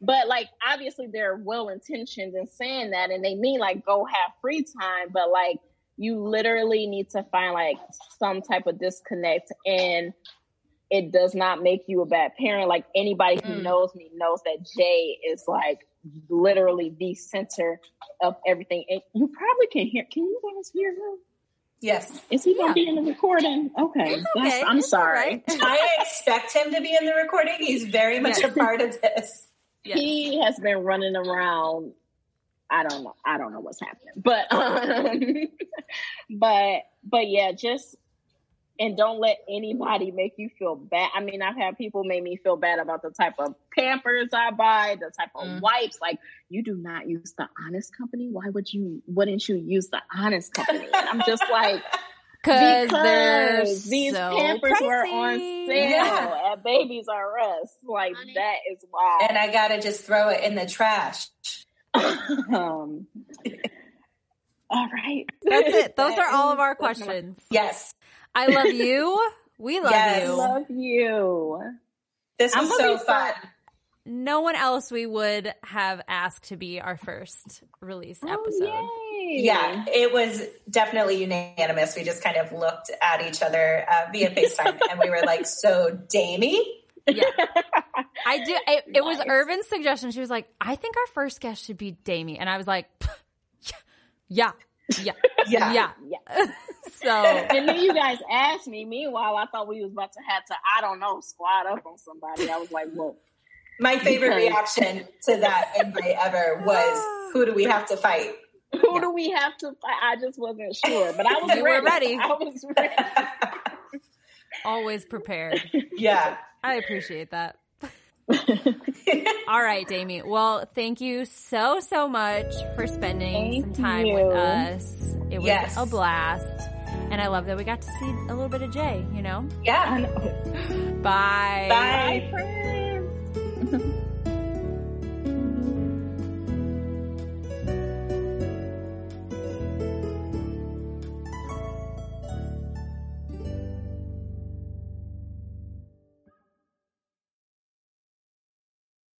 but, like, obviously they're well-intentioned in saying that, and they mean, like, go have free time, but, like, you literally need to find, like, some type of disconnect, and it does not make you a bad parent. Like, anybody who knows me knows that Jay is, like, literally the center of everything. And you probably can you guys hear him? Yes. Is he going to be in the recording? Okay. It's okay. I'm sorry. Right. I expect him to be in the recording. He's very much a part of this. Yes. He has been running around. I don't know what's happening, but, but yeah, just, and don't let anybody make you feel bad. I mean, I've had people make me feel bad about the type of Pampers I buy, the type of wipes. Like, you do not use the Honest Company. Why wouldn't you use the Honest Company? And I'm just like, because these Pampers were on sale at Baby's R Us. Like, that is why. And I gotta just throw it in the trash. All right. That's it. Those are all of our questions. Yes. I love you. We love you. I love you. This was so fun. No one else we would have asked to be our first release episode. Yay. Yeah, it was definitely unanimous. We just kind of looked at each other via FaceTime and we were like, so Damie? Yeah. I do. It was Irvin's suggestion. She was like, I think our first guest should be Damie. And I was like, yeah. So, and then you guys asked me. Meanwhile, I thought we was about to have to, I don't know, squad up on somebody. I was like, whoa. My favorite reaction to that invite ever was, who do we have to fight? Who do we have to fight? I just wasn't sure, but I was ready. I was ready. Always prepared. Yeah. I appreciate that. All right, Damie. Well, thank you so much for spending some time with us. It was a blast. And I love that we got to see a little bit of Jay, you know? Yeah. Bye. Bye.